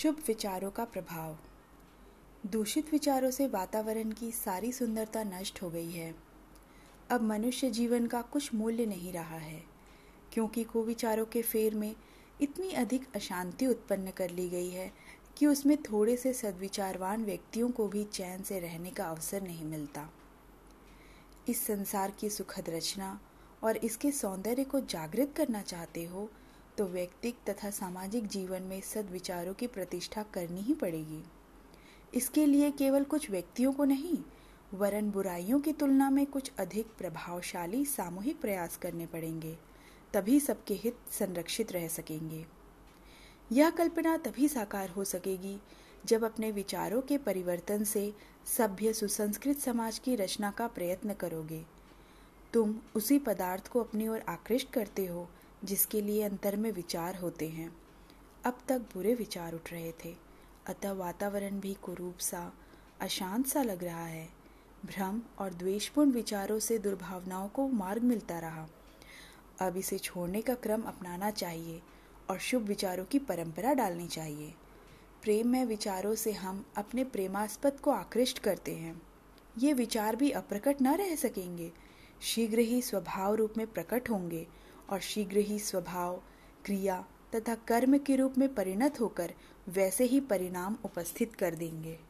शुभ विचारों का प्रभाव। दूषित विचारों से वातावरण की सारी सुंदरता नष्ट हो गई है। अब मनुष्य जीवन का कुछ मूल्य नहीं रहा है, क्योंकि कुविचारों के फेर में इतनी अधिक अशांति उत्पन्न कर ली गई है कि उसमें थोड़े से सद्विचारवान व्यक्तियों को भी चैन से रहने का अवसर नहीं मिलता। इस संसार की सुखद रचना और इसके सौंदर्य को जागृत करना चाहते हो तो व्यक्तिक तथा सामाजिक जीवन में सद्विचारों की प्रतिष्ठा करनी ही पड़ेगी। इसके लिए केवल कुछ व्यक्तियों को नहीं, वरन बुराइयों की तुलना में कुछ अधिक प्रभावशाली सामूहिक प्रयास करने पड़ेंगे, तभी सबके हित संरक्षित रह सकेंगे। यह कल्पना तभी साकार हो सकेगी जब अपने विचारों के परिवर्तन से सभ्य सुसंस्कृत समाज की रचना का प्रयत्न करोगे। तुम उसी पदार्थ को अपनी ओर आकृष्ट करते हो जिसके लिए अंतर में विचार होते हैं। अब तक बुरे विचार उठ रहे थे, अतः वातावरण भी कुरूप सा, अशांत सा लग रहा है। भ्रम और द्वेषपूर्ण विचारों से दुर्भावनाओं को मार्ग मिलता रहा। अब इसे छोड़ने का क्रम अपनाना चाहिए और शुभ विचारों की परंपरा डालनी चाहिए। प्रेममय विचारों से हम अपने प्रेमास्पद को आकृष्ट करते हैं। ये विचार भी अप्रकट न रह सकेंगे, शीघ्र ही स्वभाव रूप में प्रकट होंगे और शीघ्र ही स्वभाव, क्रिया तथा कर्म के रूप में परिणत होकर वैसे ही परिणाम उपस्थित कर देंगे।